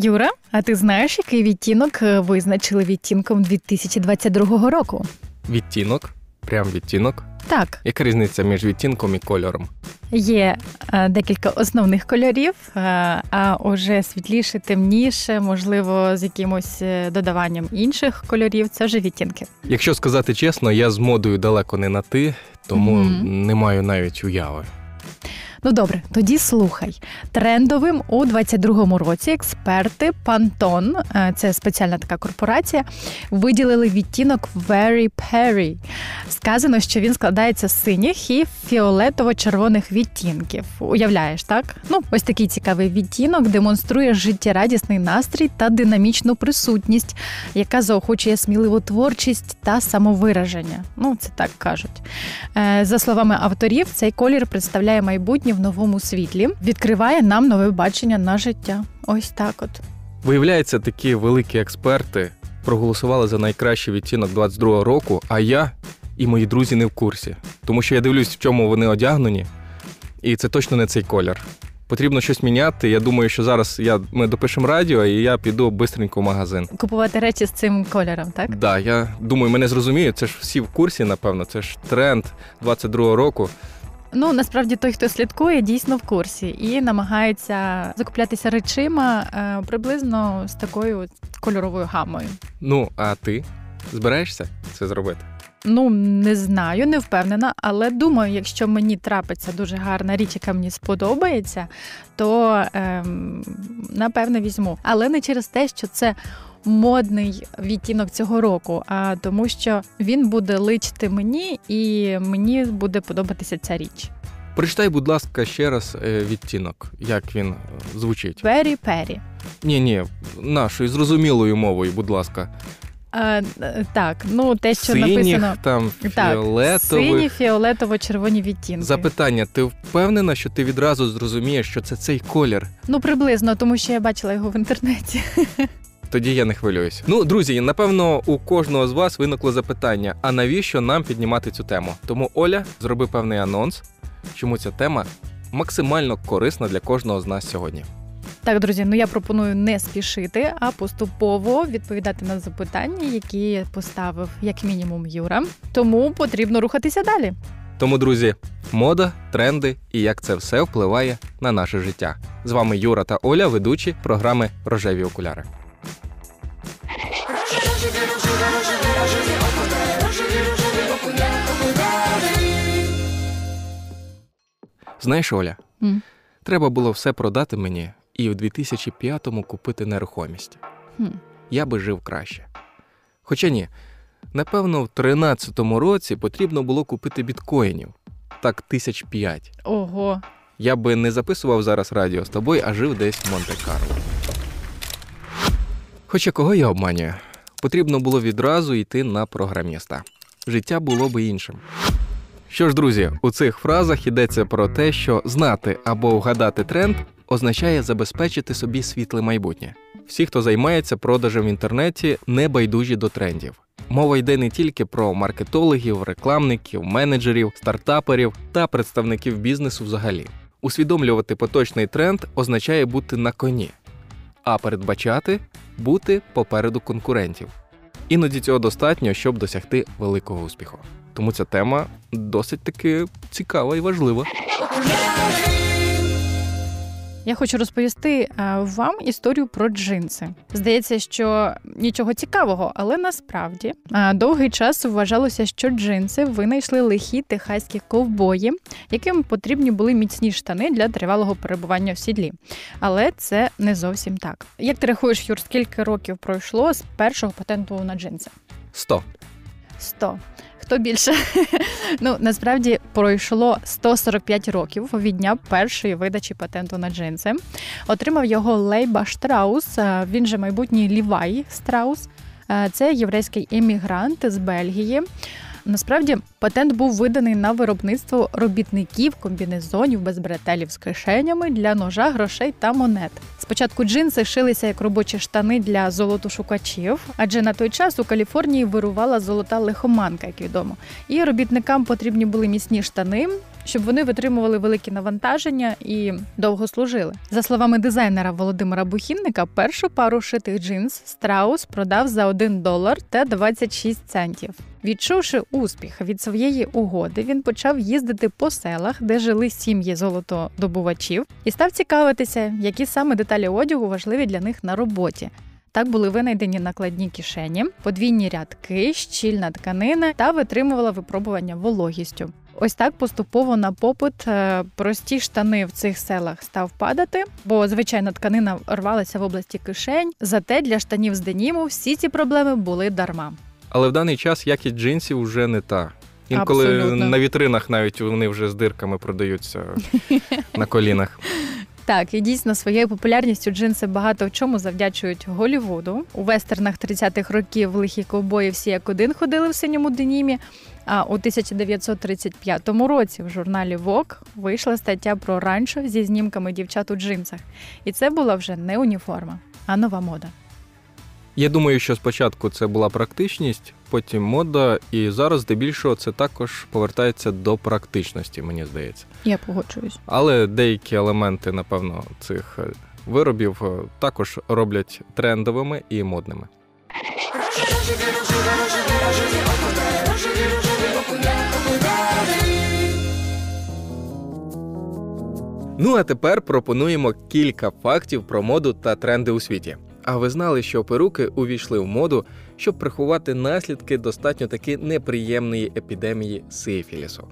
Юра, а ти знаєш, який відтінок визначили відтінком 2022 року? Відтінок? Прям відтінок? Так. Яка різниця між відтінком і кольором? Є декілька основних кольорів, а уже світліше, темніше, можливо, з якимось додаванням інших кольорів – це вже відтінки. Якщо сказати чесно, я з модою далеко не на «ти», тому не маю навіть уяви. Ну добре, тоді слухай. Трендовим у 2022 році експерти Pantone, це спеціальна така корпорація, виділили відтінок Very Perry. Сказано, що він складається з синіх і фіолетово-червоних відтінків. Уявляєш, так? Ну, ось такий цікавий відтінок демонструє життєрадісний настрій та динамічну присутність, яка заохочує сміливу творчість та самовираження. Ну, це так кажуть. За словами авторів, цей колір представляє майбутнє в новому світлі, відкриває нам нове бачення на життя. Ось так от. Виявляється, такі великі експерти проголосували за найкращий відтінок 2022 року, а я і мої друзі не в курсі. Тому що я дивлюсь, в чому вони одягнені, і це точно не цей колір. Потрібно щось міняти. Я думаю, що зараз ми допишемо радіо, і я піду бистренько в магазин. Купувати речі з цим кольором, так? Так, да, я думаю, мене зрозуміють. Це ж всі в курсі, напевно. Це ж тренд 2022 року. Ну, насправді, той, хто слідкує, дійсно в курсі і намагається закуплятися речима приблизно з такою кольоровою гамою. Ну, а ти збираєшся це зробити? Ну, не знаю, не впевнена, але думаю, якщо мені трапиться дуже гарна річ, яка мені сподобається, то, напевно, візьму. Але не через те, що це модний відтінок цього року, а тому що він буде личити мені, і мені буде подобатися ця річ. Прочитай, будь ласка, ще раз відтінок, як він звучить. Very Perry. Ні, нашою зрозумілою мовою, будь ласка. Так, ну те, що синіх, написано... там, фіолетових... Так, сині, фіолетово-червоні відтінки. Запитання, ти впевнена, що ти відразу зрозумієш, що це цей колір? Ну, приблизно, тому що я бачила його в інтернеті. Тоді я не хвилююся. Ну, друзі, напевно, у кожного з вас виникло запитання, а навіщо нам піднімати цю тему? Тому Оля, зроби певний анонс, чому ця тема максимально корисна для кожного з нас сьогодні. Так, друзі, ну я пропоную не спішити, а поступово відповідати на запитання, які поставив, як мінімум, Юра. Тому потрібно рухатися далі. Тому, друзі, мода, тренди і як це все впливає на наше життя. З вами Юра та Оля, ведучі програми «Рожеві окуляри». Знаєш, Оля, треба було все продати мені і в 2005-му купити нерухомість. Я би жив краще. Хоча ні, напевно, в 13-му році потрібно було купити біткоїнів. Так, 5 тисяч. Ого! Я би не записував зараз радіо з тобою, а жив десь в Монте-Карло. Хоча кого я обманюю? Потрібно було відразу йти на програміста. Життя було би іншим. Що ж, друзі, у цих фразах йдеться про те, що знати або вгадати тренд означає забезпечити собі світле майбутнє. Всі, хто займається продажем в інтернеті, не байдужі до трендів. Мова йде не тільки про маркетологів, рекламників, менеджерів, стартаперів та представників бізнесу взагалі. Усвідомлювати поточний тренд означає бути на коні, а передбачати – бути попереду конкурентів. Іноді цього достатньо, щоб досягти великого успіху. Тому ця тема досить таки цікава і важлива. Я хочу розповісти вам історію про джинси. Здається, що нічого цікавого, але насправді довгий час вважалося, що джинси винайшли лихі техаські ковбої, яким потрібні були міцні штани для тривалого перебування в сідлі. Але це не зовсім так. Як ти рахуєш, Юр, скільки років пройшло з першого патенту на джинси? 100. Хто більше? Ну, насправді, пройшло 145 років від дня першої видачі патенту на джинси. Отримав його Лейба Штраус, він же майбутній Лівай Страус. Це єврейський емігрант з Бельгії. Насправді, патент був виданий на виробництво робітників, комбінезонів без бретелів з кишенями для ножа, грошей та монет. Спочатку джинси шилися як робочі штани для золотошукачів, адже на той час у Каліфорнії вирувала золота лихоманка, як відомо. І робітникам потрібні були міцні штани, щоб вони витримували великі навантаження і довго служили. За словами дизайнера Володимира Бухінника, першу пару шитих джинс Страус продав за $1.26. Відчувши успіх від своєї угоди, він почав їздити по селах, де жили сім'ї золотодобувачів, і став цікавитися, які саме деталі одягу важливі для них на роботі. Так були винайдені накладні кишені, подвійні рядки, щільна тканина та витримувала випробування вологістю. Ось так поступово на попит прості штани в цих селах став падати, бо звичайна тканина рвалася в області кишень, зате для штанів з деніму всі ці проблеми були дарма. Але в даний час якість джинсів вже не та. Інколи абсолютно. На вітринах навіть вони вже з дирками продаються на колінах. Так, і дійсно своєю популярністю джинси багато в чому завдячують Голлівуду. У вестернах 30-х років лихі ковбої всі як один ходили в синьому денімі, а у 1935 році в журналі Vogue вийшла стаття про ранчо зі знімками дівчат у джинсах. І це була вже не уніформа, а нова мода. Я думаю, що спочатку це була практичність, потім мода, і зараз, здебільшого, це також повертається до практичності, мені здається. Я погоджуюсь. Але деякі елементи, напевно, цих виробів також роблять трендовими і модними. Ну а тепер пропонуємо кілька фактів про моду та тренди у світі. А ви знали, що перуки увійшли в моду, щоб приховати наслідки достатньо таки неприємної епідемії сифілісу?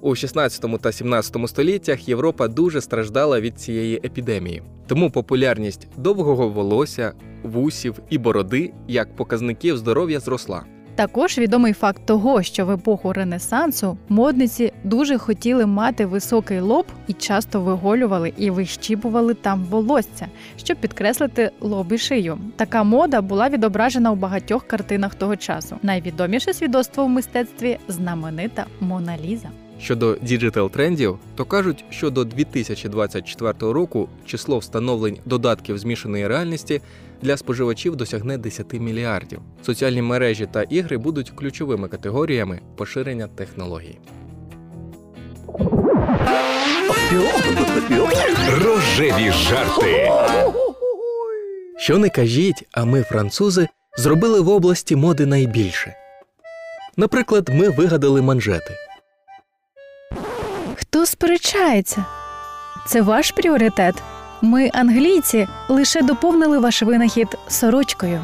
У 16 та 17 століттях Європа дуже страждала від цієї епідемії. Тому популярність довгого волосся, вусів і бороди як показників здоров'я зросла. Також відомий факт того, що в епоху Ренесансу модниці дуже хотіли мати високий лоб і часто виголювали і вищіпували там волосся, щоб підкреслити лоб і шию. Така мода була відображена у багатьох картинах того часу. Найвідоміше свідоцтво в мистецтві – знаменита Мона Ліза. Щодо діджитал-трендів, то кажуть, що до 2024 року число встановлень додатків змішаної реальності для споживачів досягне 10 мільярдів. Соціальні мережі та ігри будуть ключовими категоріями поширення технологій. Рожеві жарти. Що не кажіть, а ми, французи, зробили в області моди найбільше. Наприклад, ми вигадали манжети. Хто сперечається? Це ваш пріоритет. Ми, англійці, лише доповнили ваш винахід сорочкою.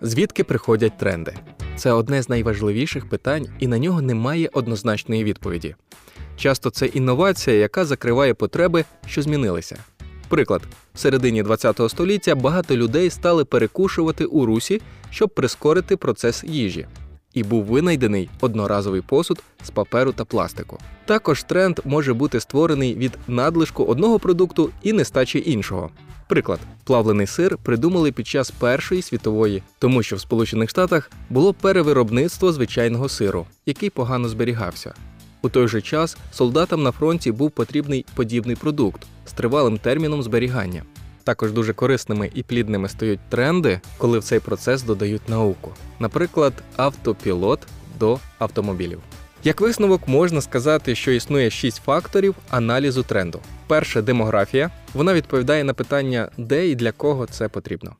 Звідки приходять тренди? Це одне з найважливіших питань, і на нього немає однозначної відповіді. Часто це інновація, яка закриває потреби, що змінилися. Приклад. В середині ХХ століття багато людей стали перекушувати у русі, щоб прискорити процес їжі. І був винайдений одноразовий посуд з паперу та пластику. Також тренд може бути створений від надлишку одного продукту і нестачі іншого. Приклад. Плавлений сир придумали під час Першої світової, тому що в Сполучених Штатах було перевиробництво звичайного сиру, який погано зберігався. У той же час солдатам на фронті був потрібний подібний продукт з тривалим терміном зберігання. Також дуже корисними і плідними стають тренди, коли в цей процес додають науку. Наприклад, автопілот до автомобілів. Як висновок можна сказати, що існує 6 факторів аналізу тренду. Перше – демографія. Вона відповідає на питання, де і для кого це потрібно.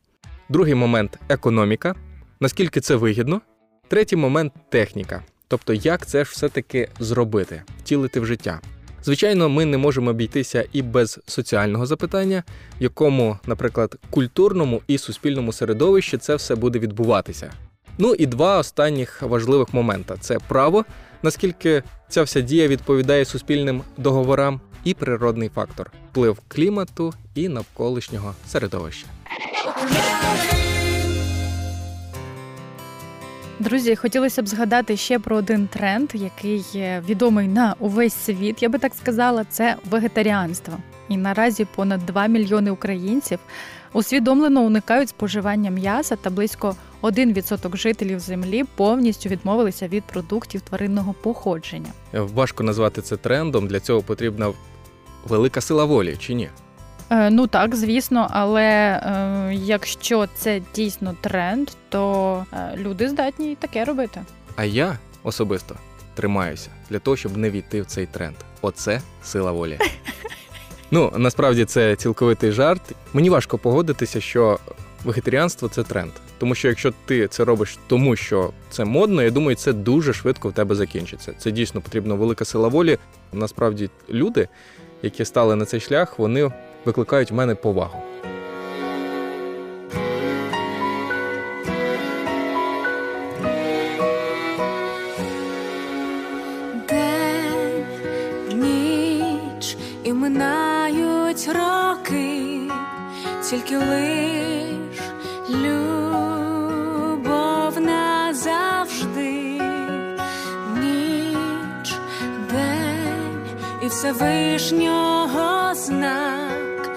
Другий момент – економіка. Наскільки це вигідно. Третій момент – техніка. Тобто, як це ж все-таки зробити, втілити в життя. Звичайно, ми не можемо обійтися і без соціального запитання, в якому, наприклад, культурному і суспільному середовищі це все буде відбуватися. Ну і два останніх важливих момента – це право, наскільки ця вся дія відповідає суспільним договорам, і природний фактор – вплив клімату і навколишнього середовища. Друзі, хотілося б згадати ще про один тренд, який відомий на увесь світ, я би так сказала, це вегетаріанство. І наразі понад 2 мільйони українців усвідомлено уникають споживання м'яса, та близько 1% жителів землі повністю відмовилися від продуктів тваринного походження. Важко назвати це трендом, для цього потрібна велика сила волі, чи ні? Ну так, звісно, але якщо це дійсно тренд, то люди здатні і таке робити. А я особисто тримаюся для того, щоб не війти в цей тренд. Оце сила волі. Ну, насправді це цілковитий жарт. Мені важко погодитися, що вегетаріанство – це тренд. Тому що якщо ти це робиш тому, що це модно, я думаю, це дуже швидко в тебе закінчиться. Це дійсно потрібна велика сила волі. Насправді люди, які стали на цей шлях, вони викликають в мене повагу. День, ніч і минають роки, тільки лиш любов назавжди. Ніч, день і Всевишнього знак,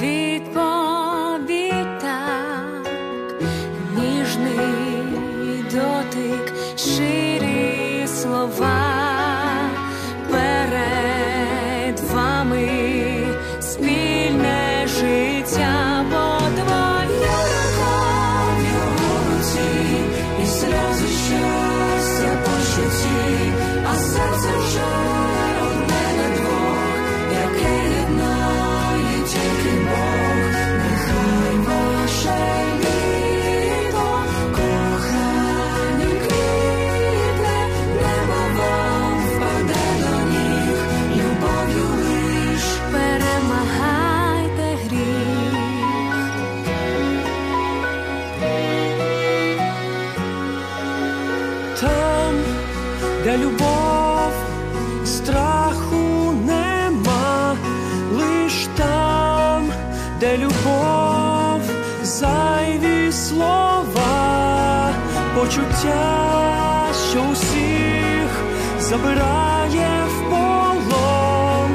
відповідь так. Ніжний дотик, щирі слова, перед вами спільне життя, бо твоя рука в його руці, і сльози щастя почуті, а серце вже одне на двох, яке єднає тільки Бог. Нехай ваше літо, кохання, квітне, небо вам впаде до ніг, любов'ю лиш перемагайте гріх. Там, де любов, страху нема, лиш там, де любов, зайві слова, почуття, що усіх забирає в полон,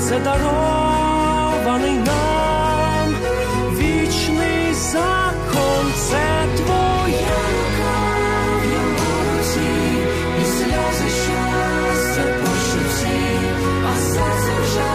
це дарований нам вічний закон, це твоя рука в його руці, і сльози щастя почуті, а серце вже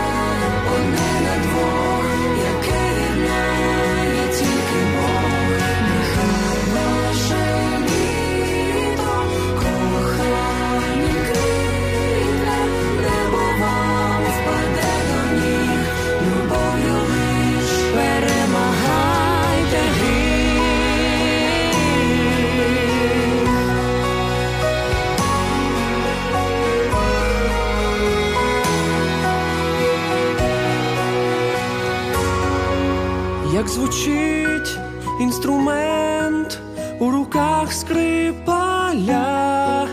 одне на двох, яке єднає тільки Бог. Нехай ваше літо, кохання, квітне, небо вам впаде до ніг, любов'ю лиш перемагайте гріх. Як звучить інструмент у руках скрипаля,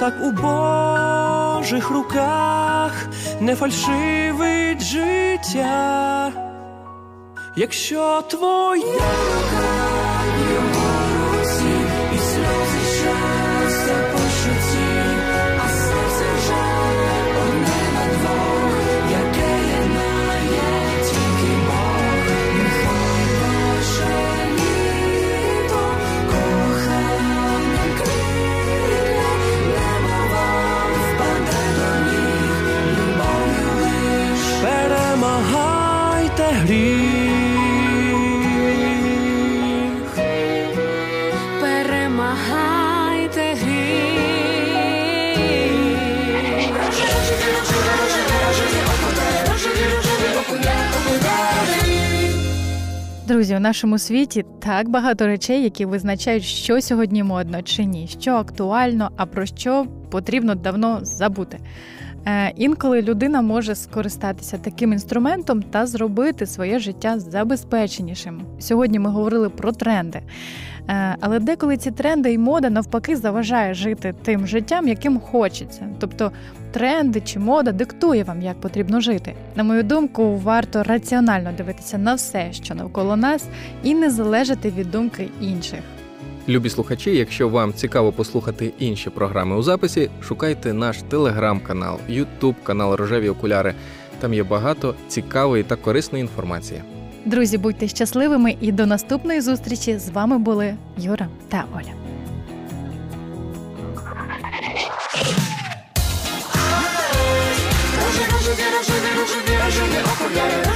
так у Божих руках не фальшивить життя. Якщо твоє І сльози щастя почуті, а серце вже одне на двох, яке єднає тільки Бог. Нехай ваше літо, кохання, квітне, небо вам впаде до ніг, любов'ю лиш перемагайте гріх. Перемагайте гріх. Друзі, у нашому світі так багато речей, які визначають, що сьогодні модно чи ні, що актуально, а про що потрібно давно забути. Інколи людина може скористатися таким інструментом та зробити своє життя забезпеченішим. Сьогодні ми говорили про тренди. Але деколи ці тренди і мода навпаки заважає жити тим життям, яким хочеться. Тобто тренди чи мода диктує вам, як потрібно жити. На мою думку, варто раціонально дивитися на все, що навколо нас, і не залежати від думки інших. Любі слухачі, якщо вам цікаво послухати інші програми у записі, шукайте наш телеграм-канал, ютуб-канал «Рожеві окуляри». Там є багато цікавої та корисної інформації. Друзі, будьте щасливими і до наступної зустрічі. З вами були Юра та Оля. Дуже окуляри.